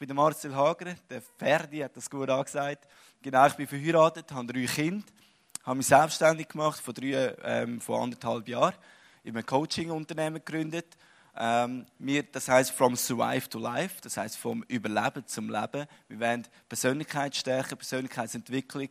Ich bin Marcel Hager, der Ferdi hat das gut angesagt. Genau, ich bin verheiratet, habe 3 Kinder, habe mich selbstständig gemacht vor 1,5 Jahren. Ich habe ein Coaching-Unternehmen gegründet. Das heisst From Survive to Life, das heisst vom Überleben zum Leben. Wir wollen Persönlichkeit stärken, Persönlichkeitsentwicklung,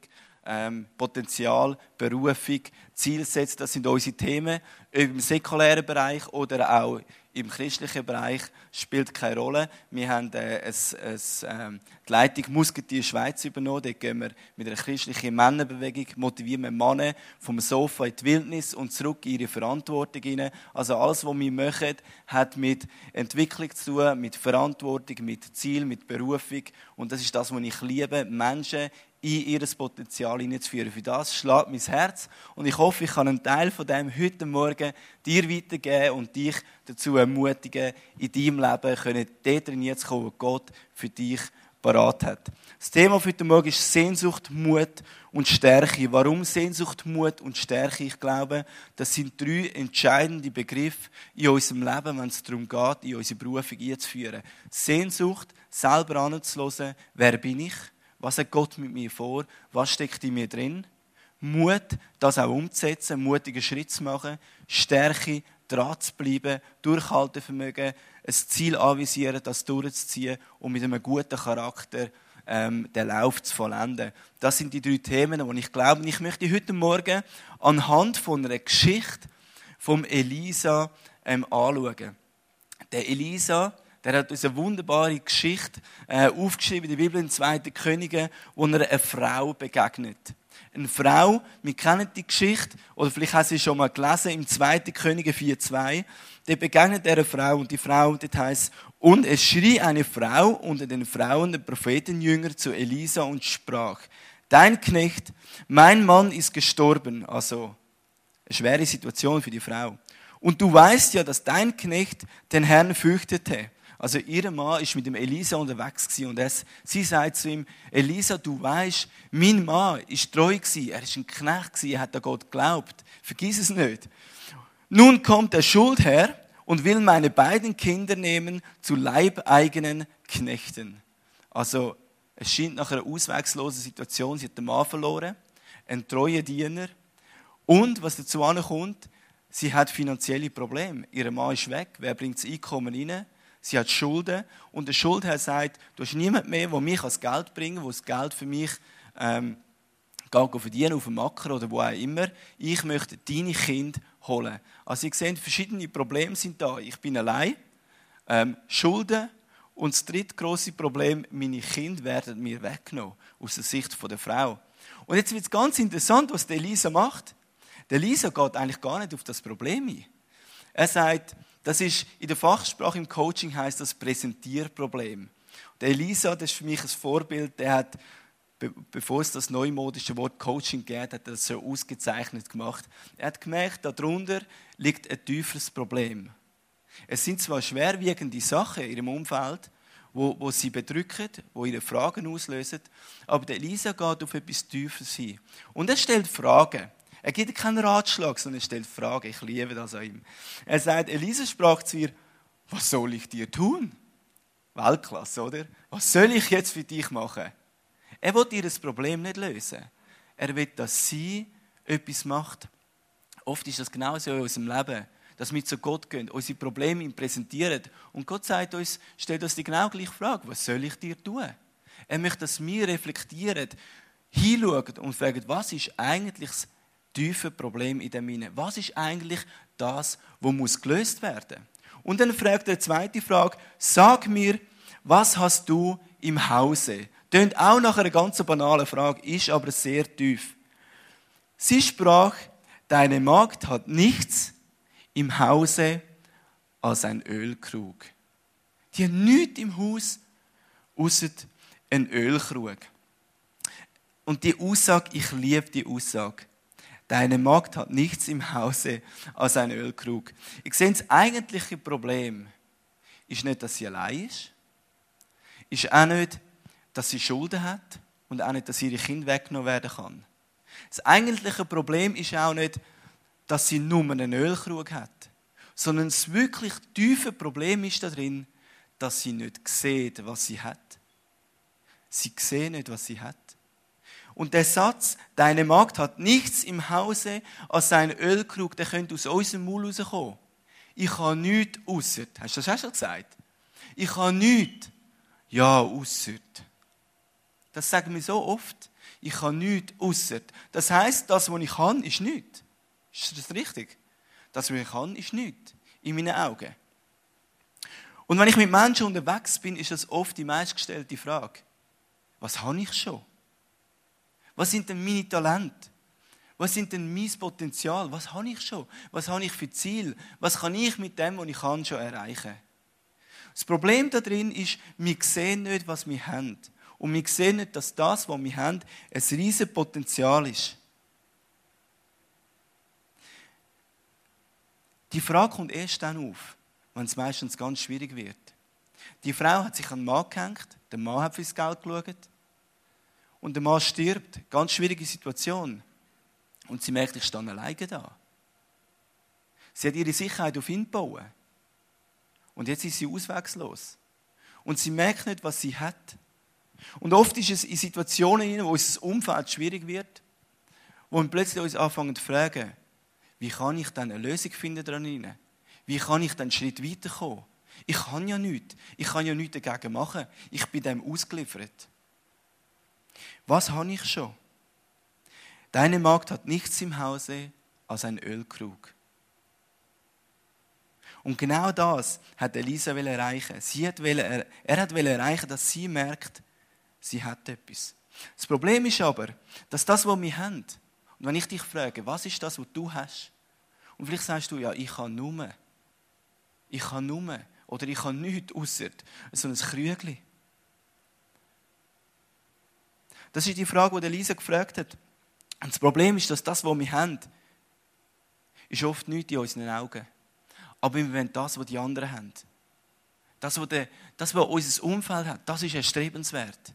Potenzial, Berufung, Zielsetzung, das sind unsere Themen. Im säkularen Bereich oder auch im christlichen Bereich spielt keine Rolle. Wir haben die Leitung Musketier Schweiz übernommen. Dort gehen wir mit einer christlichen Männerbewegung, motivieren wir Männer vom Sofa in die Wildnis und zurück in ihre Verantwortung hinein. Also alles, was wir machen, hat mit Entwicklung zu tun, mit Verantwortung, mit Ziel, mit Berufung. Und das ist das, was ich liebe, Menschen in ihr Potenzial hineinzuführen. Für das schlägt mein Herz und ich hoffe, ich kann einen Teil von dem heute Morgen dir weitergeben und dich dazu ermutigen, in deinem Leben können dort hineinzukommen, was Gott für dich parat hat. Das Thema für heute Morgen ist Sehnsucht, Mut und Stärke. Warum Sehnsucht, Mut und Stärke? Ich glaube, das sind 3 entscheidende Begriffe in unserem Leben, wenn es darum geht, in unsere Berufung einzuführen. Sehnsucht, selber anzuhören, wer bin ich? Was hat Gott mit mir vor? Was steckt in mir drin? Mut, das auch umzusetzen, mutige Schritte zu machen, Stärke, dran zu bleiben, Durchhaltevermögen, ein Ziel anvisieren, das durchzuziehen und mit einem guten Charakter den Lauf zu vollenden. Das sind die 3 Themen, und ich glaube, ich möchte heute Morgen anhand von einer Geschichte von Elisa anschauen. Der Elisa, er hat uns eine wunderbare Geschichte aufgeschrieben in der Bibel, in 2. Könige, wo er einer Frau begegnet. Eine Frau, wir kennen die Geschichte, oder vielleicht hast du sie schon mal gelesen, im 2. Könige 4,2. Der begegnet einer Frau, und die Frau, das heisst, und es schrie eine Frau unter den Frauen der Prophetenjünger zu Elisa und sprach: Dein Knecht, mein Mann ist gestorben. Also, eine schwere Situation für die Frau. Und du weißt ja, dass dein Knecht den Herrn fürchtete. Also ihr Mann war mit dem Elisa unterwegs und sie sagt zu ihm: Elisa, du weisst, mein Mann war treu, er war ein Knecht, er hat an Gott geglaubt. Vergiss es nicht. Nun kommt der Schuldherr und will meine beiden Kinder nehmen zu leibeigenen Knechten. Also es scheint nach einer auswegslosen Situation, sie hat den Mann verloren, einen treuen Diener. Und was dazu ankommt, sie hat finanzielle Probleme. Ihr Mann ist weg, wer bringt das Einkommen rein? Sie hat Schulden, und der Schuldherr sagt: Du hast niemanden mehr, der mich ans Geld bringt, der das Geld für mich verdienen auf dem Acker oder wo auch immer. Ich möchte deine Kinder holen. Also ihr seht, verschiedene Probleme sind da. Ich bin allein, Schulden, und das dritte grosse Problem: Meine Kinder werden mir weggenommen, aus der Sicht der Frau. Und jetzt wird es ganz interessant, was Elisa macht. Elisa geht eigentlich gar nicht auf das Problem ein. Er sagt, das ist in der Fachsprache im Coaching heisst das Präsentierproblem. Der Elisa, das ist für mich ein Vorbild, der hat, bevor es das neumodische Wort Coaching gab, hat er das so ausgezeichnet gemacht. Er hat gemerkt, darunter liegt ein tieferes Problem. Es sind zwar schwerwiegende Sachen in ihrem Umfeld, wo sie bedrücken, wo ihre Fragen auslösen, aber der Elisa geht auf etwas Tieferes hin. Und er stellt Fragen. Er gibt keinen Ratschlag, sondern stellt Fragen. Ich liebe das an ihm. Er sagt, Elisa sprach zu ihr: Was soll ich dir tun? Weltklasse, oder? Was soll ich jetzt für dich machen? Er will ihr das Problem nicht lösen. Er will, dass sie etwas macht. Oft ist das genauso in unserem Leben, dass wir zu Gott gehen, unsere Probleme ihm präsentieren. Und Gott sagt uns, stellt uns die genau gleiche Frage: Was soll ich dir tun? Er möchte, dass wir reflektieren, hinschauen und fragen, was ist eigentlich das tiefe Problem in dem Innen. Was ist eigentlich das, was gelöst werden muss? Und dann fragt er die zweite Frage: Sag mir, was hast du im Hause? Tönt auch nach einer ganz banalen Frage, ist aber sehr tief. Sie sprach: Deine Magd hat nichts im Hause als ein Ölkrug. Die hat nichts im Haus außer ein Ölkrug. Und die Aussage, ich liebe die Aussage. Deine Magd hat nichts im Hause als ein Ölkrug. Ich sehe, das eigentliche Problem ist nicht, dass sie allein ist auch nicht, dass sie Schulden hat und auch nicht, dass ihre Kinder weggenommen werden kann. Das eigentliche Problem ist auch nicht, dass sie nur einen Ölkrug hat, sondern das wirklich tiefe Problem ist darin, dass sie nicht sieht, was sie hat. Sie sehen nicht, was sie hat. Und der Satz, deine Magd hat nichts im Hause als ein Ölkrug, der könnte aus unserem Maul rauskommen. Ich habe nichts ausser. Hast du das auch schon gesagt? Ich habe nichts. Ja, ausser. Das sagen wir so oft. Ich habe nichts ausser. Das heisst, das, was ich kann, ist nichts. Ist das richtig? Das, was ich kann, ist nichts. In meinen Augen. Und wenn ich mit Menschen unterwegs bin, ist das oft die meistgestellte Frage. Was habe ich schon? Was sind denn meine Talente? Was sind denn mein Potenzial? Was habe ich schon? Was habe ich für Ziele? Was kann ich mit dem, was ich kann, schon erreichen? Das Problem darin ist, wir sehen nicht, was wir haben. Und wir sehen nicht, dass das, was wir haben, ein riesiges Potenzial ist. Die Frage kommt erst dann auf, wenn es meistens ganz schwierig wird. Die Frau hat sich an den Mann gehängt, der Mann hat fürs Geld geschaut. Und der Mann stirbt. Ganz schwierige Situation. Und sie merkt, ich stand alleine da. Sie hat ihre Sicherheit auf ihn gebaut. Und jetzt ist sie auswegslos. Und sie merkt nicht, was sie hat. Und oft ist es in Situationen, wo unser Umfeld schwierig wird, wo wir plötzlich uns anfangen zu fragen, wie kann ich dann eine Lösung finden darin? Wie kann ich dann einen Schritt weiterkommen? Ich kann ja nichts. Ich kann ja nichts dagegen machen. Ich bin dem ausgeliefert. Was habe ich schon? Deine Magd hat nichts im Hause als ein Ölkrug. Und genau das hat Elisa erreichen. Er wollte erreichen, dass sie merkt, sie hat etwas. Das Problem ist aber, dass das, was wir haben, und wenn ich dich frage, was ist das, was du hast? Und vielleicht sagst du, ja, ich kann nur, oder ich kann nichts ausser so ein Krügli. Das ist die Frage, die Lisa gefragt hat. Und das Problem ist, dass das, was wir haben, ist oft nichts in unseren Augen. Aber wir wollen das, was die anderen haben. Das, was unser Umfeld hat, das ist erstrebenswert.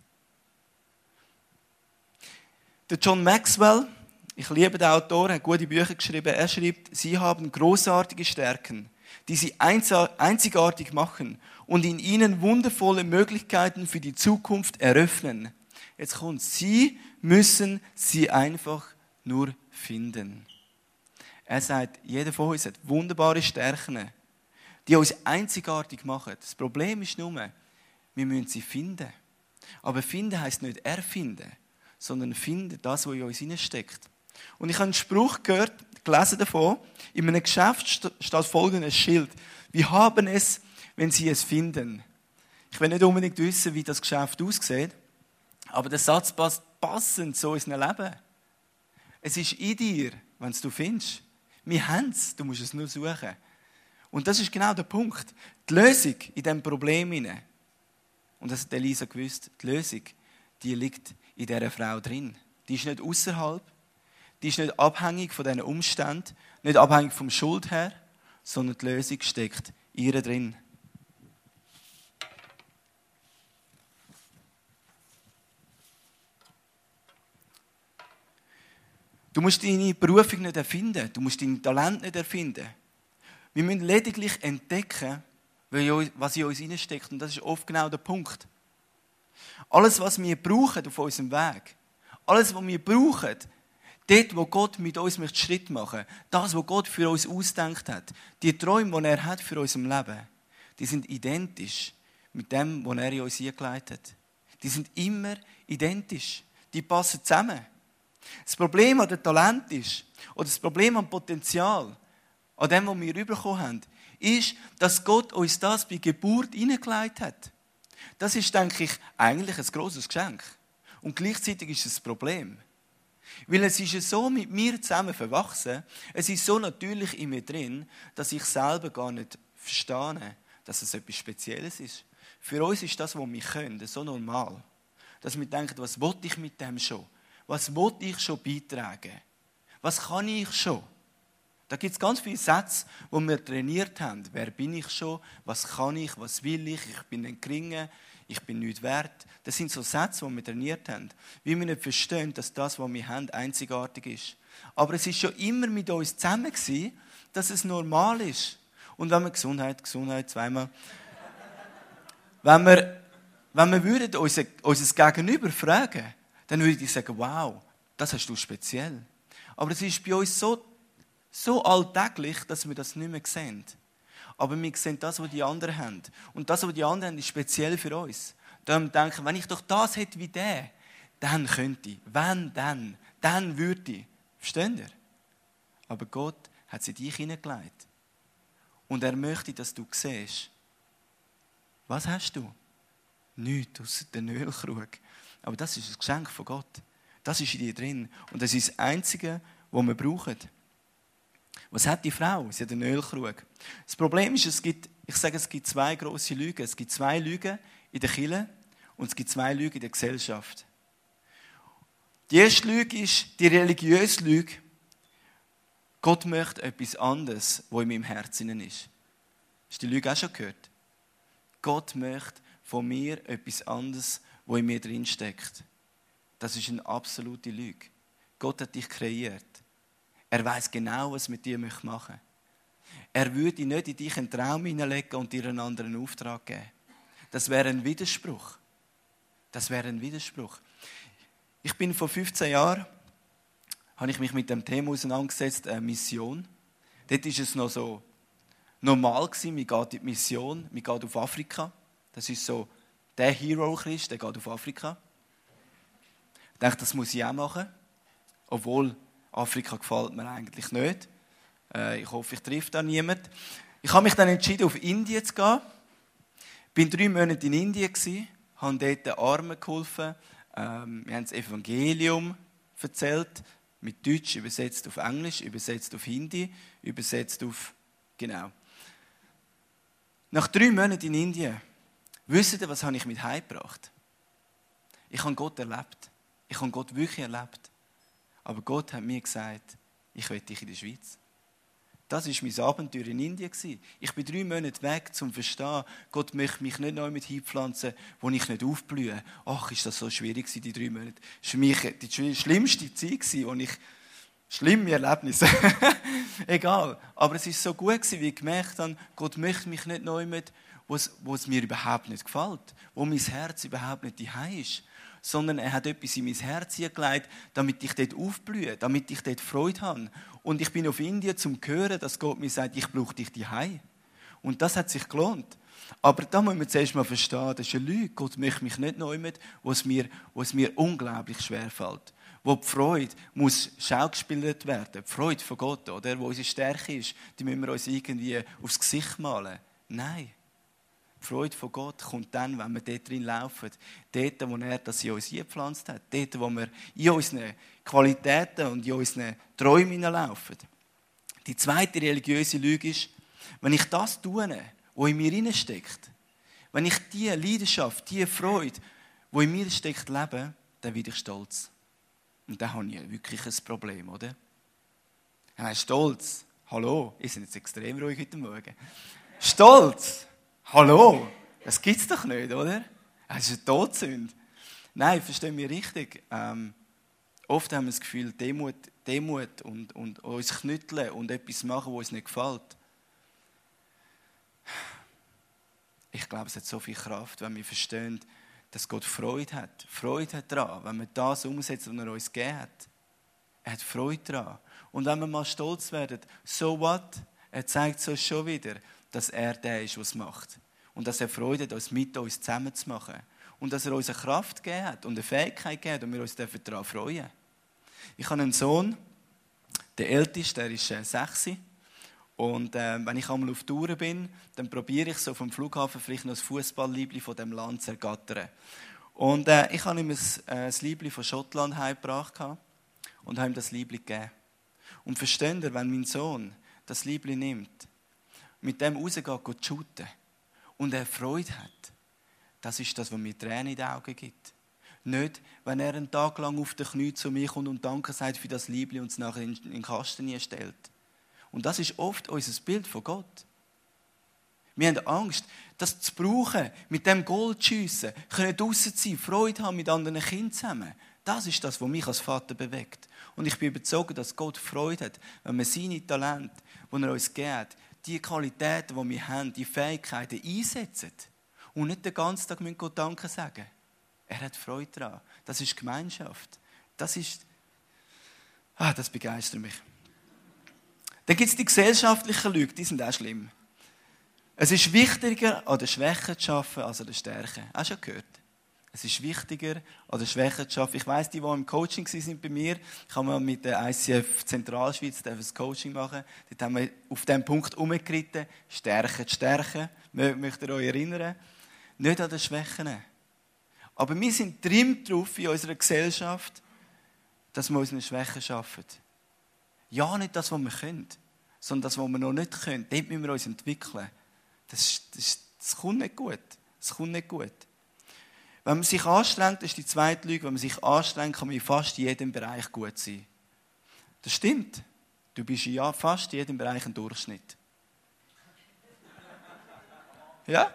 Der John Maxwell, ich liebe den Autor, hat gute Bücher geschrieben. Er schreibt, sie haben großartige Stärken, die sie einzigartig machen und in ihnen wundervolle Möglichkeiten für die Zukunft eröffnen. Jetzt kommt, sie müssen sie einfach nur finden. Er sagt, jeder von uns hat wunderbare Stärken, die uns einzigartig machen. Das Problem ist nur, wir müssen sie finden. Aber finden heisst nicht erfinden, sondern finden das, was in uns hineinsteckt. Und ich habe einen Spruch gelesen davon, in einem Geschäft steht folgendes Schild. Wir haben es, wenn sie es finden. Ich will nicht unbedingt wissen, wie das Geschäft aussieht. Aber der Satz passt passend so in dein Leben. Es ist in dir, wenn es du findest. Wir haben es, du musst es nur suchen. Und das ist genau der Punkt. Die Lösung in diesem Problem hinein. Und das hat Elisa gewusst. Die Lösung, die liegt in dieser Frau drin. Die ist nicht außerhalb. Die ist nicht abhängig von diesen Umständen. Nicht abhängig vom Schuld her. Sondern die Lösung steckt in ihr drin. Du musst deine Berufung nicht erfinden. Du musst dein Talent nicht erfinden. Wir müssen lediglich entdecken, was in uns hineinsteckt. Und das ist oft genau der Punkt. Alles, was wir brauchen auf unserem Weg, alles, was wir brauchen, dort, wo Gott mit uns Schritt machen möchte, das, was Gott für uns ausgedacht hat, die Träume, die er hat für unser Leben, die sind identisch mit dem, was er in uns hineingelegt hat. Die sind immer identisch. Die passen zusammen. Das Problem an dem Talent ist, oder das Problem am Potenzial, an dem, was wir bekommen haben, ist, dass Gott uns das bei Geburt hineingelegt hat. Das ist, denke ich, eigentlich ein grosses Geschenk. Und gleichzeitig ist es ein Problem. Weil es ist so mit mir zusammen verwachsen, es ist so natürlich in mir drin, dass ich selber gar nicht verstehe, dass es etwas Spezielles ist. Für uns ist das, was wir können, so normal. Dass wir denken, was will ich mit dem schon? Was will ich schon beitragen? Was kann ich schon? Da gibt es ganz viele Sätze, die wir trainiert haben. Wer bin ich schon? Was kann ich? Was will ich? Ich bin ein Geringer. Ich bin nichts wert. Das sind so Sätze, die wir trainiert haben. Weil wir nicht verstehen, dass das, was wir haben, einzigartig ist. Aber es war schon immer mit uns zusammen, dass es normal ist. Und wenn man Gesundheit zweimal Wenn wir würden unser Gegenüber fragen, dann würde ich sagen, wow, das hast du speziell. Aber es ist bei uns so alltäglich, dass wir das nicht mehr sehen. Aber wir sehen das, was die anderen haben. Und das, was die anderen haben, ist speziell für uns. Darum denke ich, wenn ich doch das hätte wie der, dann könnte ich. Wenn, dann. Dann würde ich. Versteht ihr? Aber Gott hat sie dich hineingelegt. Und er möchte, dass du siehst. Was hast du? Nichts ausser den Ölkrug. Aber das ist ein Geschenk von Gott. Das ist in dir drin. Und das ist das Einzige, was wir brauchen. Was hat die Frau? Sie hat einen Ölkrug. Das Problem ist, es gibt zwei grosse Lügen. Es gibt zwei Lügen in der Kirche und es gibt zwei Lügen in der Gesellschaft. Die erste Lüge ist die religiöse Lüge. Gott möchte etwas anderes, was in meinem Herzen ist. Hast du die Lüge auch schon gehört? Gott möchte von mir etwas anderes, was in mir drin steckt. Das ist eine absolute Lüge. Gott hat dich kreiert. Er weiß genau, was mit dir machen möchte. Er würde nicht in dich einen Traum hineinlegen und dir einen anderen Auftrag geben. Das wäre ein Widerspruch. Das wäre ein Widerspruch. Ich bin vor 15 Jahren, habe ich mich mit dem Thema auseinandergesetzt, Mission. Dort war es noch so normal, man geht in die Mission, man geht auf Afrika. Das ist so, der Hero-Christ, der geht auf Afrika. Ich dachte, das muss ich auch machen. Obwohl, Afrika gefällt mir eigentlich nicht. Ich hoffe, ich treffe da niemanden. Ich habe mich dann entschieden, auf Indien zu gehen. Ich war 3 Monate in Indien, habe dort den Armen geholfen. Wir haben das Evangelium erzählt, mit Deutsch, übersetzt auf Englisch, übersetzt auf Hindi, übersetzt auf... Genau. Nach 3 Monaten in Indien, wisst ihr, was habe ich mit heimgebracht? Ich habe Gott erlebt. Ich habe Gott wirklich erlebt. Aber Gott hat mir gesagt, ich will dich in der Schweiz. Das war mein Abenteuer in Indien. Ich bin 3 Monate weg, um zu verstehen, Gott möchte mich nicht neu mit hinpflanzen, wo ich nicht aufblühe. Ach, ist das so schwierig gewesen, die 3 Monate. Das war für mich die schlimmste Zeit gewesen, wo ich... Schlimme Erlebnisse. Egal. Aber es war so gut, wie ich gemerkt habe, Gott möchte mich nicht neu mit, wo es mir überhaupt nicht gefällt, wo mein Herz überhaupt nicht daheim ist. Sondern er hat etwas in mein Herz hineingelegt, damit ich dort aufblühe, damit ich dort Freude habe. Und ich bin auf Indien, um zu hören, dass Gott mir sagt, ich brauche dich daheim. Und das hat sich gelohnt. Aber da muss man zuerst mal verstehen, das ist eine Lüge. Gott möchte mich nicht neu mit, wo es mir unglaublich schwerfällt. Wo die Freude muss schaugespielt werden. Die Freude von Gott, oder? Wo unsere Stärke ist, die müssen wir uns irgendwie aufs Gesicht malen. Nein. Die Freude von Gott kommt dann, wenn wir dort drin laufen. Dort, wo er das in uns eingepflanzt hat. Dort, wo wir in unseren Qualitäten und in unseren Träumen hineinlaufen. Die zweite religiöse Lüge ist, wenn ich das tue, was in mir hineinsteckt, wenn ich diese Leidenschaft, diese Freude, die in mir steckt, lebe, dann werde ich stolz. Und dann habe ich wirklich ein Problem, oder? Ja, Stolz, hallo, ich bin jetzt extrem ruhig heute Morgen. Stolz, hallo, das gibt es doch nicht, oder? Das ist eine Todsünde. Nein, verstehen wir richtig. Oft haben wir das Gefühl, Demut und uns knütteln und etwas machen, was uns nicht gefällt. Ich glaube, es hat so viel Kraft, wenn wir verstehen, dass Gott Freude hat. Freude hat daran, wenn wir das umsetzen, was er uns gegeben hat. Er hat Freude daran. Und wenn wir mal stolz werden, so what? Er zeigt es uns schon wieder, dass er der ist, was es macht. Und dass er Freude hat, uns mit uns zusammen zu machen. Und dass er uns eine Kraft gegeben hat und eine Fähigkeit gegeben hat und wir uns daran freuen. Ich habe einen Sohn, der Älteste, der ist 6. Und wenn ich einmal auf Touren bin, dann probiere ich so vom Flughafen vielleicht noch das Fußballliebli von dem Land zu ergattern. Und ich habe ihm das Liebli von Schottland heimgebracht und habe ihm das Liebli gegeben. Und versteht ihr, wenn mein Sohn das Liebli nimmt, mit dem rausgeht, shooten und er Freude hat, das ist das, was mir Tränen in die Augen gibt. Nicht, wenn er einen Tag lang auf den Knien zu mir kommt und Danke sagt für das Liebli und es nachher in den Kasten stellt. Und das ist oft unser Bild von Gott. Wir haben Angst, das zu brauchen, mit dem Gold zu schiessen, können draussen sein, Freude haben mit anderen Kindern zusammen. Das ist das, was mich als Vater bewegt. Und ich bin überzeugt, dass Gott Freude hat, wenn wir seine Talente, die er uns gibt, die Qualitäten, die wir haben, die Fähigkeiten einsetzen. und nicht den ganzen Tag Gott Danke sagen müssen. Er hat Freude daran. Das ist Gemeinschaft. Das ist... Ah, das begeistert mich. Dann gibt es die gesellschaftlichen Lügen, die sind auch schlimm. Es ist wichtiger, an der Schwäche zu arbeiten, als an der Stärke. Hast du schon gehört? Es ist wichtiger, an der Schwäche zu arbeiten. Ich weiss, die im Coaching waren bei mir, ich habe mal mit der ICF Zentralschweiz ein Coaching machen. Dort haben wir auf diesen Punkt herumgeritten, Stärke zu stärken. Möchtet ihr euch erinnern? Nicht an den Schwächen. Aber wir sind trimmt drauf in unserer Gesellschaft, dass wir unsere Schwächen arbeiten. Ja, nicht das, was wir können, sondern das, was wir noch nicht können. Dort müssen wir uns entwickeln. Das kommt nicht gut. Das kommt nicht gut. Wenn man sich anstrengt, ist die zweite Lüge, wenn man sich anstrengt, kann man in fast jedem Bereich gut sein. Das stimmt. Du bist in fast jedem Bereich ein Durchschnitt. Ja?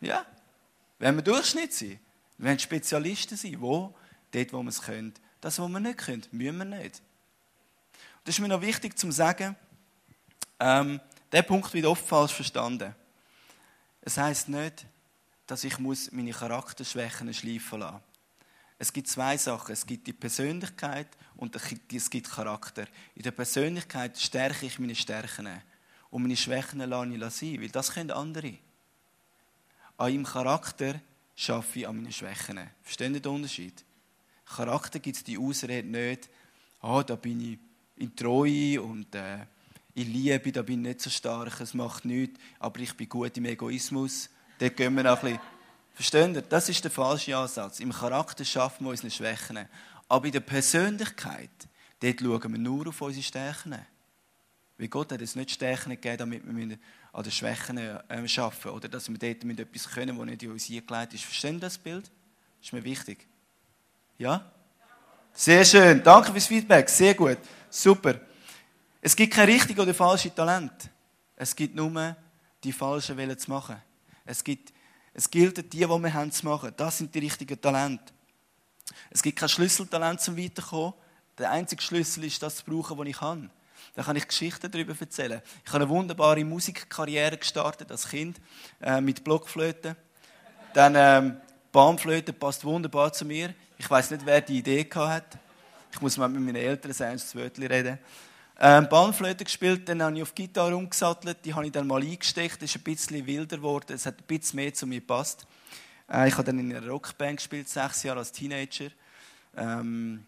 Ja? Wenn wir Durchschnitt sind, wir wollen Spezialisten sein. Wo? Dort, wo wir es können. Das, was wir nicht können, müssen wir nicht. Und das ist mir noch wichtig zu sagen, der Punkt wird oft falsch verstanden. Es heisst nicht, dass ich meine Charakterschwächen schleifen lassen muss. Es gibt zwei Sachen. Es gibt die Persönlichkeit und es gibt Charakter. In der Persönlichkeit stärke ich meine Stärken. Und meine Schwächen lasse ich sein, weil das können andere. An meinem Charakter arbeite ich an meinen Schwächen. Versteht ihr den Unterschied? Charakter gibt es die Ausrede nicht, da bin ich in Treue und in Liebe, da bin ich nicht so stark, es macht nichts, aber ich bin gut im Egoismus. Dort gehen wir noch ein bisschen. Versteht ihr? Das ist der falsche Ansatz. Im Charakter schaffen wir unsere Schwächen. Aber in der Persönlichkeit, dort schauen wir nur auf unsere Stärken. Weil Gott hat uns nicht Stärken gegeben, damit wir an den Schwächen arbeiten. Oder dass wir dort mit etwas können, das nicht in uns eingeleitet ist. Versteht ihr das Bild? Das ist mir wichtig. Ja? Sehr schön. Danke fürs Feedback. Sehr gut. Super. Es gibt kein richtig oder falsches Talent. Es gibt nur die falschen Wellen zu machen. Es gilt, die wir haben, zu machen. Das sind die richtigen Talente. Es gibt kein Schlüsseltalent zum Weiterkommen. Der einzige Schlüssel ist das zu brauchen, was ich kann. Da kann ich Geschichten darüber erzählen. Ich habe eine wunderbare Musikkarriere gestartet als Kind mit Blockflöten. Dann Panflöte passt wunderbar zu mir. Ich weiss nicht, wer die Idee hatte. Ich muss mal mit meinen Eltern selbst ein Wörtchen reden. Panflöte gespielt, dann habe ich auf die Gitarre umgesattelt, die habe ich dann mal eingesteckt, ist ein bisschen wilder geworden, es hat ein bisschen mehr zu mir gepasst. Ich habe dann in einer Rockband gespielt, 6 Jahre als Teenager. Und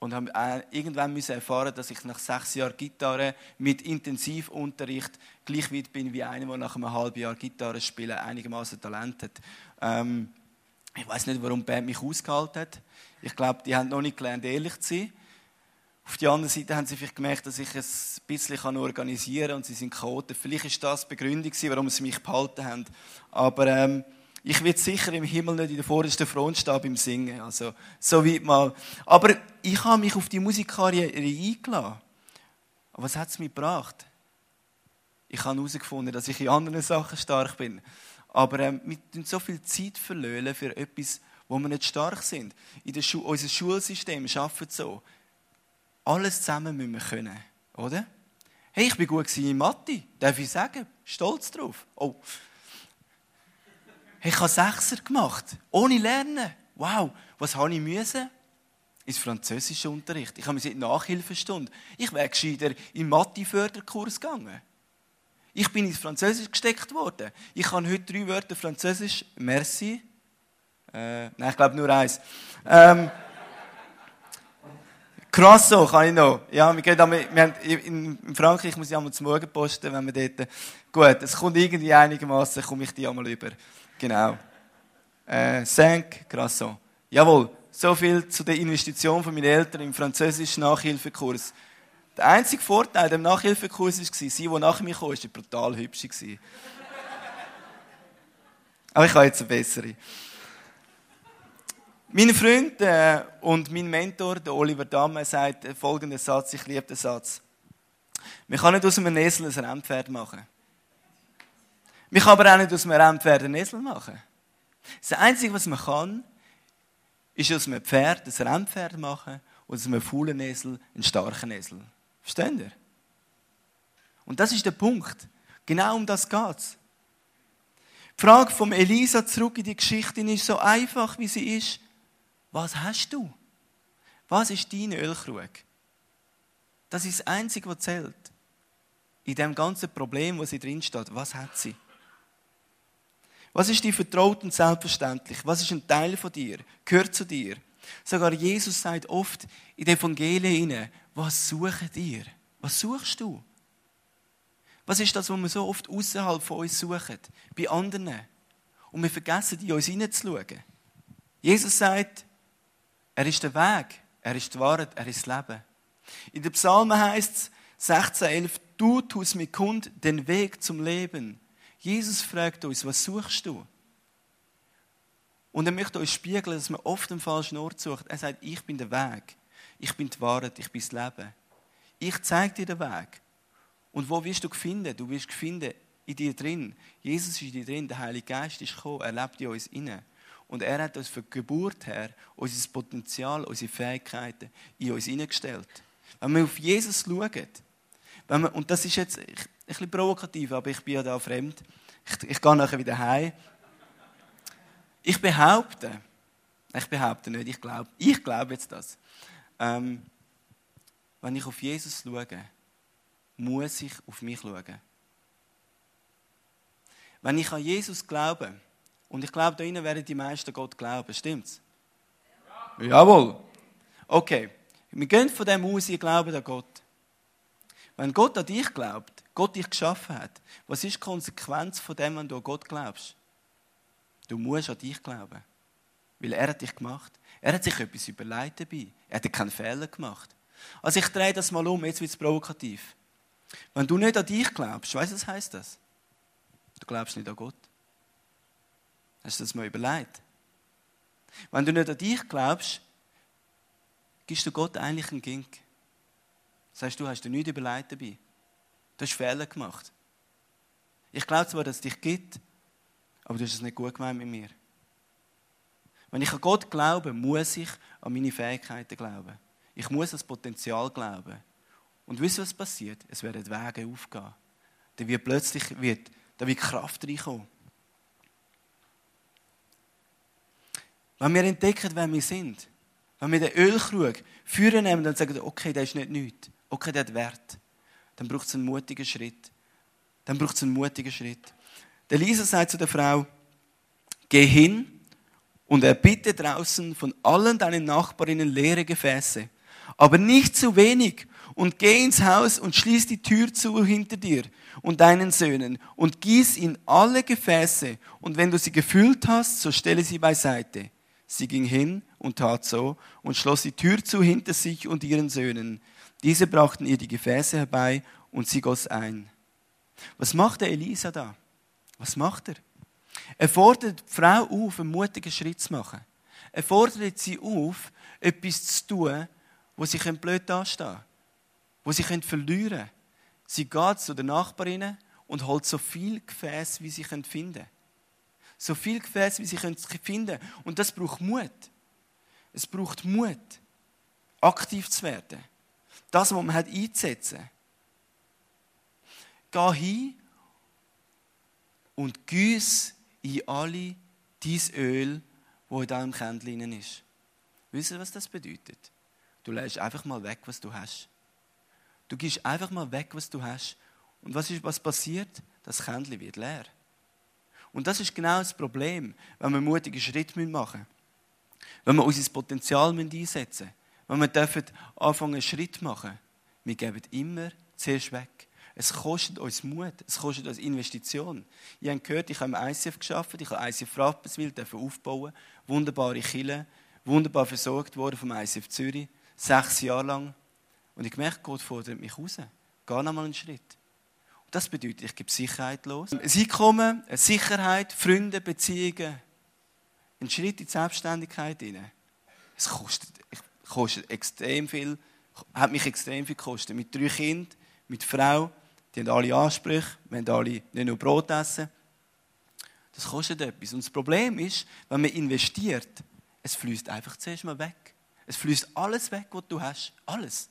habe irgendwann erfahren, dass ich nach 6 Jahren Gitarre mit Intensivunterricht gleich weit bin wie einer, der nach einem halben Jahr Gitarre spielen einigermaßen Talent hat. Ich weiss nicht, warum die Band mich ausgehalten hat. Ich glaube, die haben noch nicht gelernt, ehrlich zu sein. Auf der anderen Seite haben sie vielleicht gemerkt, dass ich es ein bisschen organisieren kann und sie sind Chaoten. Vielleicht war das die Begründung, warum sie mich behalten haben. Aber ich werde sicher im Himmel nicht in der vordersten Front stehen beim Singen. Also, so weit mal. Aber ich habe mich auf die Musikkarriere eingelassen. Aber was hat es mir gebracht? Ich habe herausgefunden, dass ich in anderen Sachen stark bin. Aber wir verlieren so viel Zeit für etwas, wo wir nicht stark sind. Unser Schulsystem arbeitet so. Alles zusammen müssen wir können, oder? Hey, ich war gut in Mathe, darf ich sagen? Stolz drauf. Oh. Hey, ich habe 6er gemacht, ohne Lernen. Wow, was habe ich müssen? Ins französische Unterricht. Ich habe mich in Nachhilfestunde. Ich wäre gescheiter in Mathe-Förderkurs gegangen. Ich bin ins Französisch gesteckt worden. Ich kann heute 3 Wörter Französisch. Merci. Nein, ich glaube nur 1. Croissant kann ich noch. Ja, wir haben, in Frankreich muss ich einmal zum Morgen posten, wenn wir dort... Gut, es kommt irgendwie einigermaßen, komme ich die einmal über. Genau. 5 Croissant. Jawohl, so viel zu der Investition von meinen Eltern im französischen Nachhilfekurs. Der einzige Vorteil des Nachhilfekurs war, sie, die nach mir kam, war brutal hübsch. Aber ich habe jetzt eine bessere. Mein Freund und mein Mentor, der Oliver Damme, sagt folgenden Satz, ich liebe den Satz. Man kann nicht aus einem Esel ein Rennpferd machen. Man kann aber auch nicht aus einem Rennpferd einen Esel machen. Das Einzige, was man kann, ist aus einem Pferd ein Rennpferd machen und aus einem faulen Esel einen starken Esel. Versteht ihr? Und das ist der Punkt. Genau um das geht es. Die Die Frage von Elisa zurück in die Geschichte ist so einfach, wie sie ist. Was hast du? Was ist dein Ölkrug? Das ist das Einzige, was zählt. In dem ganzen Problem, wo sie drinsteht, was hat sie? Was ist dir vertraut und selbstverständlich? Was ist ein Teil von dir? Gehört zu dir? Sogar Jesus sagt oft in den Evangelien, was sucht ihr? Was suchst du? Was ist das, was wir so oft außerhalb von uns suchen? Bei anderen. Und wir vergessen, in uns hineinzuschauen. Jesus sagt, er ist der Weg, er ist die Wahrheit, er ist das Leben. In den Psalmen heisst es 16,11, du tust mir kund den Weg zum Leben. Jesus fragt uns, was suchst du? Und er möchte uns spiegeln, dass man oft am falschen Ort sucht. Er sagt, ich bin der Weg, ich bin die Wahrheit, ich bin das Leben. Ich zeige dir den Weg. Und wo wirst du finden? Du wirst finden in dir drin. Jesus ist in dir drin, der Heilige Geist ist gekommen, er lebt in uns inne. Und er hat uns von Geburt her unser Potenzial, unsere Fähigkeiten in uns hineingestellt. Wenn wir auf Jesus schauen, wenn wir, und das ist jetzt ein bisschen provokativ, aber ich bin ja da fremd, ich gehe nachher wieder heim. Ich glaube jetzt das. Wenn ich auf Jesus schaue, muss ich auf mich schauen. Wenn ich an Jesus glaube, und ich glaube, da drinnen werden die meisten Gott glauben, stimmt's? Ja. Jawohl. Okay, wir gehen von dem aus, ihr glaubt an Gott. Wenn Gott an dich glaubt, Gott dich geschaffen hat, was ist die Konsequenz von dem, wenn du an Gott glaubst? Du musst an dich glauben, weil er hat dich gemacht. Er hat sich etwas überlegt dabei. Er hat keinen Fehler gemacht. Also ich drehe das mal um, jetzt wird es provokativ. Wenn du nicht an dich glaubst, weißt du, was heisst das? Du glaubst nicht an Gott. Hast du das mal überlegt? Wenn du nicht an dich glaubst, gibst du Gott eigentlich einen Gink. Das heißt, du hast dir nichts überlegt dabei. Du hast Fehler gemacht. Ich glaube zwar, dass es dich gibt, aber du hast es nicht gut gemeint mit mir. Wenn ich an Gott glaube, muss ich an meine Fähigkeiten glauben. Ich muss an das Potenzial glauben. Und wisst ihr, was passiert? Es werden Wege aufgehen. Dann wird plötzlich wird Kraft reinkommen. Wenn wir entdecken, wer wir sind, wenn wir den Ölkrug führen nehmen und sagen, okay, der ist nicht nichts, okay, der hat Wert, dann braucht es einen mutigen Schritt. Der Lisa sagt zu der Frau, geh hin und erbitte draußen von allen deinen Nachbarinnen leere Gefäße, aber nicht zu wenig. Und geh ins Haus und schließ die Tür zu hinter dir und deinen Söhnen und gieß in alle Gefäße. Und wenn du sie gefüllt hast, so stelle sie beiseite. Sie ging hin und tat so und schloss die Tür zu hinter sich und ihren Söhnen. Diese brachten ihr die Gefäße herbei und sie goss ein. Was macht der Elisa da? Was macht er? Er fordert die Frau auf, einen mutigen Schritt zu machen. Er fordert sie auf, etwas zu tun, wo sie blöd dastehen können. Wo sie verlieren können. Sie geht zu den Nachbarinnen und holt so viel Gefäß, wie sie finden können. Und das braucht Mut. Es braucht Mut, aktiv zu werden. Das, was man hat, einzusetzen. Geh hin und gieß in alle dein Öl, das in deinem Kännchen ist. Wisst ihr, was das bedeutet? Du lässt einfach mal weg, was du hast. Du gibst einfach mal weg, was du hast. Und was passiert? Das Kännchen wird leer. Und das ist genau das Problem, wenn wir mutige Schritte machen müssen. Wenn wir unser Potenzial einsetzen müssen. Wenn wir dürfen anfangen, einen Schritt zu machen. Wir geben immer zuerst weg. Es kostet uns Mut. Es kostet uns Investitionen. Ihr habt gehört, ich habe im ICF gearbeitet. Ich habe ICF Rapperswil aufbauen. Wunderbare Kirche. Wunderbar versorgt worden vom ICF Zürich. 6 Jahre lang. Und ich merke, Gott fordert mich raus. Geh noch mal einen Schritt. Und das bedeutet, ich gebe Sicherheit los. Ein Einkommen, eine Sicherheit, Freunde, Beziehungen. Ein Schritt in die Selbstständigkeit hinein. Es kostet extrem viel. Hat mich extrem viel gekostet. Mit 3 Kindern, mit Frau. Die haben alle Ansprüche. Wir haben alle nicht nur Brot essen. Das kostet etwas. Und das Problem ist, wenn man investiert, es fließt einfach zuerst mal weg. Es fließt alles weg, was du hast. Alles.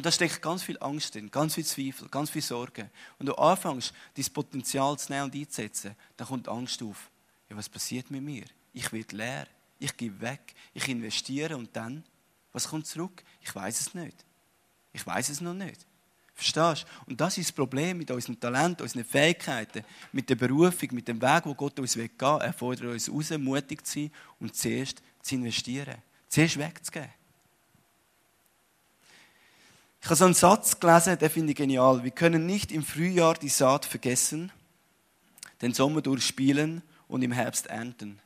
Und da steckt ganz viel Angst drin, ganz viel Zweifel, ganz viel Sorgen. Und du anfängst, dein Potenzial zu nehmen und einzusetzen, dann kommt Angst auf. Ja, was passiert mit mir? Ich werde leer, ich gebe weg, ich investiere und dann, was kommt zurück? Ich weiss es nicht. Ich weiss es noch nicht. Verstehst du? Und das ist das Problem mit unseren Talenten, unseren Fähigkeiten, mit der Berufung, mit dem Weg, wo Gott uns gehen will. Er fordert uns raus, mutig zu sein und zuerst zu investieren. Zuerst wegzugeben. Ich habe so einen Satz gelesen, den finde ich genial. Wir können nicht im Frühjahr die Saat vergessen, den Sommer durchspielen und im Herbst ernten.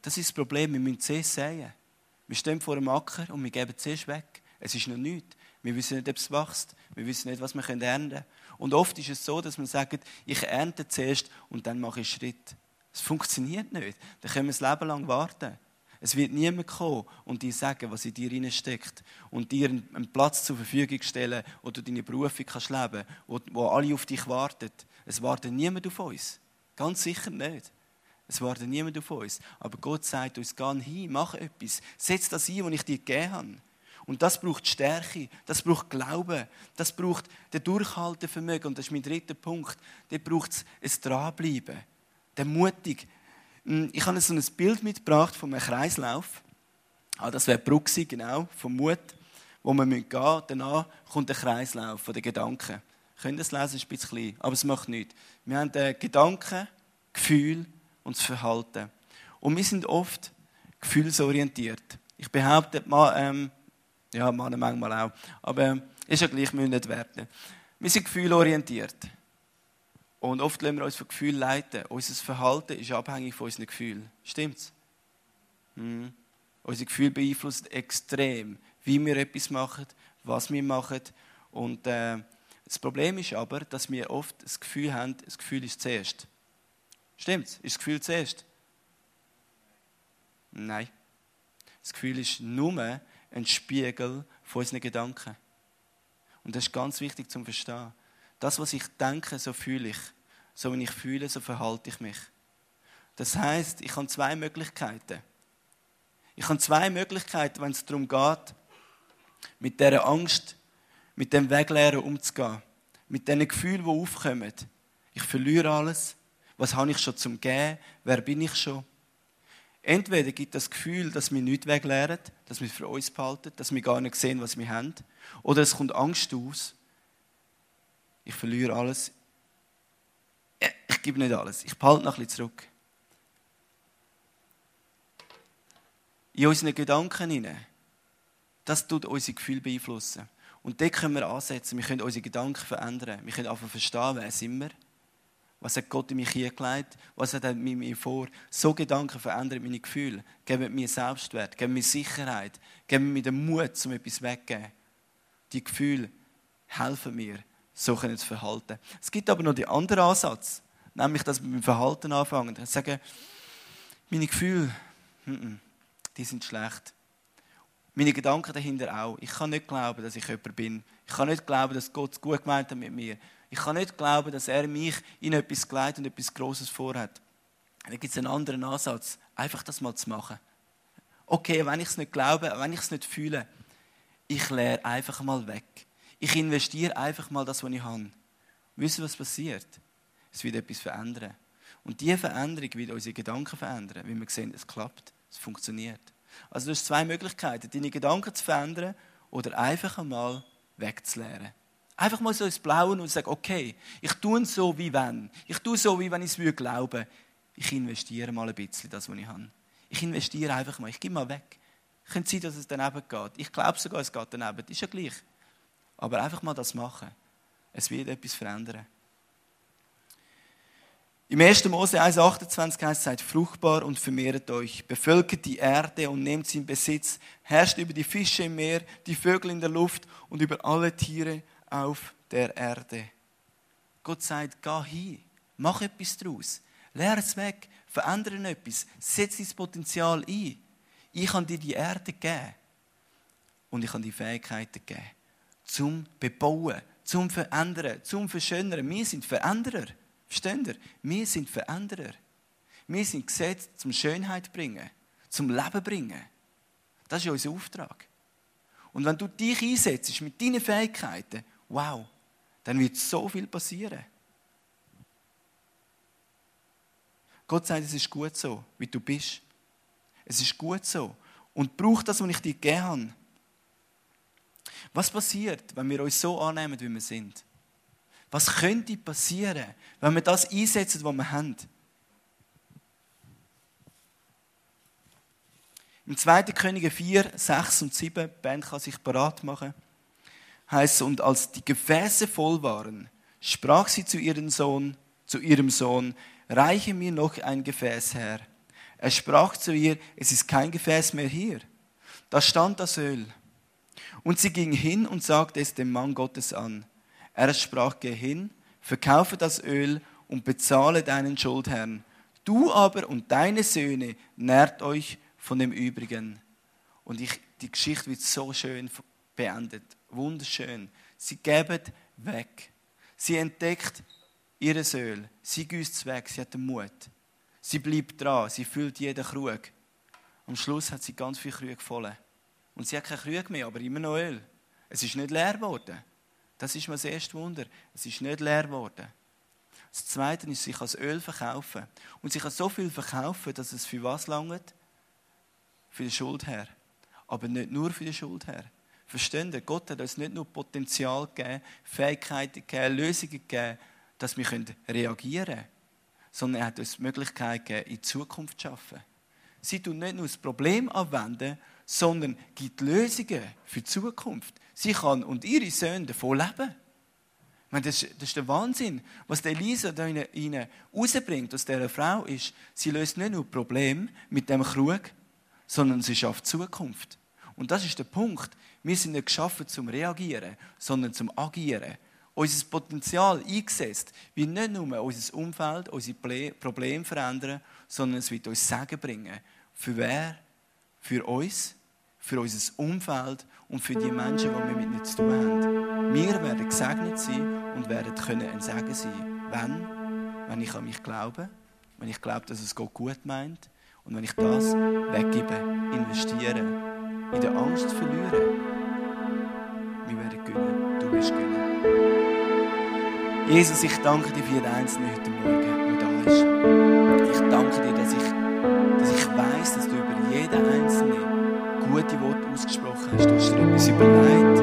Das ist das Problem, wir müssen zuerst säen. Wir stehen vor einem Acker und wir geben zuerst weg. Es ist noch nichts. Wir wissen nicht, ob es wächst. Wir wissen nicht, was wir ernten können. Und oft ist es so, dass man sagt, ich ernte zuerst und dann mache ich einen Schritt. Es funktioniert nicht. Dann können wir das Leben lang warten. Es wird niemand kommen und dir sagen, was in dir hineinsteckt. Und dir einen Platz zur Verfügung stellen, wo du deine Berufung kannst leben kannst, wo alle auf dich warten. Es wartet niemand auf uns. Ganz sicher nicht. Es wartet niemand auf uns. Aber Gott sagt uns, geh hin, mach etwas. Setz das ein, was ich dir gegeben habe. Und das braucht Stärke, das braucht Glauben, das braucht das Durchhaltevermögen. Und das ist mein dritter Punkt. Da braucht es ein Dranbleiben, den Mutig. Ich habe so ein Bild mitgebracht von einem Kreislauf. Ah, das wäre die Brücke, genau, vom Mut, wo wir gehen müssen. Danach kommt der Kreislauf von den Gedanken. Ihr könnt das lesen, ist ein bisschen klein, aber es macht nichts. Wir haben den Gedanken, Gefühl und das Verhalten. Und wir sind oft gefühlsorientiert. Ich behaupte, ja, Männer manchmal auch. Aber ist ja gleich, wir müssen nicht werten. Wir sind gefühlorientiert. Und oft lassen wir uns von Gefühlen leiten. Unser Verhalten ist abhängig von unseren Gefühlen. Stimmt's? Unsere Gefühle beeinflussen extrem, wie wir etwas machen, was wir machen. Und das Problem ist aber, dass wir oft das Gefühl haben, das Gefühl ist zuerst. Stimmt's? Ist das Gefühl zuerst? Nein. Das Gefühl ist nur ein Spiegel von unseren Gedanken. Und das ist ganz wichtig zu verstehen. Das, was ich denke, so fühle ich. So, wenn ich fühle, so verhalte ich mich. Das heisst, ich habe zwei Möglichkeiten. Ich habe zwei Möglichkeiten, wenn es darum geht, mit dieser Angst, mit dem Wegleeren umzugehen. Mit diesen Gefühlen, die aufkommen. Ich verliere alles. Was habe ich schon zum Geben? Wer bin ich schon? Entweder gibt das Gefühl, dass wir nichts wegleeren, dass wir es für uns behalten, dass wir gar nicht sehen, was wir haben. Oder es kommt Angst aus. Ich verliere alles. Ich gebe nicht alles. Ich behalte noch ein bisschen zurück. In unseren Gedanken hinein. Das tut unsere Gefühle beeinflussen. Und dort können wir ansetzen. Wir können unsere Gedanken verändern. Wir können einfach verstehen, wer sind wir. Was hat Gott in mich hingelegt? Was hat er mit mir vor? So Gedanken verändern meine Gefühle, geben mir Selbstwert, geben mir Sicherheit, geben mir den Mut, um etwas wegzugeben. Die Gefühle helfen mir, so zu verhalten. Es gibt aber noch den anderen Ansatz, nämlich, dass wir mit dem Verhalten anfangen. Ich sage, meine Gefühle, die sind schlecht. Meine Gedanken dahinter auch. Ich kann nicht glauben, dass ich jemand bin. Ich kann nicht glauben, dass Gott es gut gemeint hat mit mir. Ich kann nicht glauben, dass er mich in etwas geleitet und etwas Grosses vorhat. Da gibt es einen anderen Ansatz, einfach das mal zu machen. Okay, wenn ich es nicht glaube, wenn ich es nicht fühle, ich lehre einfach mal weg. Ich investiere einfach mal das, was ich habe. Wisst ihr, was passiert? Es wird etwas verändern. Und diese Veränderung wird unsere Gedanken verändern, weil wir sehen, es klappt, es funktioniert. Also du hast zwei Möglichkeiten, deine Gedanken zu verändern oder einfach einmal wegzuleeren. Einfach mal so ins Blauen und sagen, okay, ich tue so, wie wenn. Ich tue so, wie wenn ich es glauben würde. Ich investiere mal ein bisschen das, was ich habe. Ich investiere einfach mal, ich gebe mal weg. Könnte sein, dass es daneben geht. Ich glaube sogar, es geht daneben. Ist ja gleich. Aber einfach mal das machen. Es wird etwas verändern. Im 1. Mose 1,28 heißt es, seid fruchtbar und vermehrt euch, bevölkert die Erde und nehmt sie in Besitz, herrscht über die Fische im Meer, die Vögel in der Luft und über alle Tiere auf der Erde. Gott sagt, geh hin, mach etwas draus, lehre es weg, verändere etwas, setz dein Potenzial ein. Ich kann dir die Erde geben und ich kann dir Fähigkeiten geben, zum Bebauen, zum Verändern, zum Verschönern. Wir sind Veränderer, versteht ihr? Wir sind Veränderer. Wir sind gesetzt zum Schönheit bringen, zum Leben bringen. Das ist unser Auftrag. Und wenn du dich einsetzt mit deinen Fähigkeiten, wow, dann wird so viel passieren. Gott sagt, es ist gut so, wie du bist. Es ist gut so. Und brauch das, was ich dir gegeben habe. Was passiert, wenn wir uns so annehmen, wie wir sind? Was könnte passieren, wenn wir das einsetzen, was wir haben? Im 2. Könige 4, 6 und 7, die Band kann sich parat machen, heisst es, und als die Gefäße voll waren, sprach sie zu ihrem Sohn, reiche mir noch ein Gefäß her. Er sprach zu ihr, es ist kein Gefäß mehr hier. Da stand das Öl. Und sie ging hin und sagte es dem Mann Gottes an. Er sprach, geh hin, verkaufe das Öl und bezahle deinen Schuldherrn. Du aber und deine Söhne nährt euch von dem Übrigen. Und die Geschichte wird so schön beendet. Wunderschön. Sie geben weg. Sie entdeckt ihr Öl. Sie güsst es weg. Sie hat den Mut. Sie bleibt dran. Sie füllt jeden Krug. Am Schluss hat sie ganz viel Krug voll. Und sie hat keinen Krug mehr, aber immer noch Öl. Es ist nicht leer geworden. Das ist mal das erste Wunder. Es ist nicht leer geworden. Das Zweite ist, sie kann das Öl verkaufen. Und sie kann so viel verkaufen, dass es für was langt? Für den Schuldherr. Aber nicht nur für den Schuldherr. Versteht ihr? Gott hat uns nicht nur Potenzial gegeben, Fähigkeiten gegeben, Lösungen gegeben, dass wir reagieren können, sondern er hat uns die Möglichkeit gegeben, in die Zukunft zu arbeiten. Sie tun nicht nur das Problem anwenden, sondern gibt Lösungen für die Zukunft. Sie kann und ihre Söhne davon leben. Ich meine, das ist der Wahnsinn. Was der Elisa da ihnen rausbringt aus dieser Frau ist, sie löst nicht nur Probleme mit dem Krug, sondern sie schafft Zukunft. Und das ist der Punkt. Wir sind nicht geschaffen zum Reagieren, sondern zum Agieren. Unser Potenzial eingesetzt wird nicht nur unser Umfeld, unsere Probleme verändern, sondern es wird uns Segen bringen. Für wer? Für uns, für unser Umfeld und für die Menschen, die wir mit ihnen zu tun haben. Wir werden gesegnet sein und werden können ein Segen sein. Wenn ich an mich glaube, wenn ich glaube, dass es Gott gut meint und wenn ich das weggebe, investiere, in der Angst verliere, wir werden gewinnen, du wirst gewinnen. Jesus, ich danke dir für jeden Einzelnen heute Morgen, der da ist. Ich danke dir, dass ich weiss, dass du über jeden Einzelnen gute Worte ausgesprochen hast. Du hast dir etwas überlegt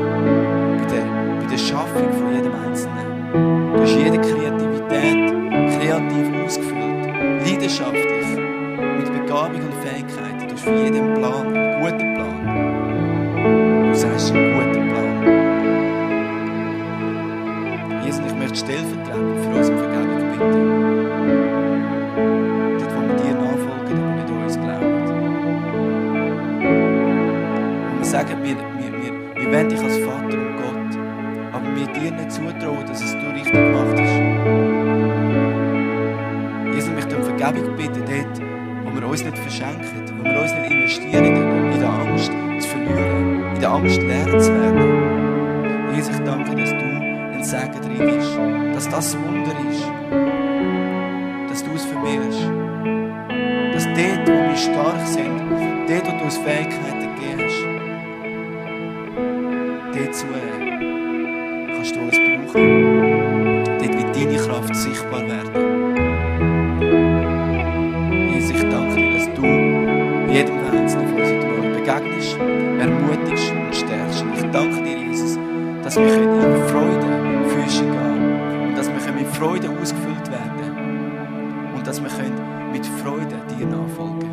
bei der Schaffung von jedem Einzelnen. Du hast jede Kreativität kreativ ausgefüllt, leidenschaftlich, mit Begabung und Fähigkeiten. Du hast für jeden Plan einen guten Plan. Du sagst einen guten Plan. Stellvertretend für uns um Vergebung bitten. Dort, wo wir dir nachfolgen, aber nicht uns glauben. Und wir sagen, wir wollen dich als Vater und Gott, aber wir dir nicht zutrauen, dass es du richtig gemacht hast. Jesus, mich um Vergebung bitten, dort, wo wir uns nicht verschenken, wo wir uns nicht investieren, in der Angst zu verlieren, in der Angst leer zu werden. Jesus, ich danke, dass du Segen drin ist, dass das Wunder ist, dass du es vermehrst, dass dort, wo wir stark sind, dort, wo du uns Fähigkeiten gegeben hast, dazu kannst du uns brauchen, dort wird deine Kraft sichtbar werden. Jesus, ich danke dir, dass du jedem Einzelnen von uns heute Morgen begegnest, ermutigst und stärkst. Ich danke dir, Jesus, dass wir in Freude gehen und dass wir mit Freude ausgefüllt werden können und dass wir mit Freude dir nachfolgen können.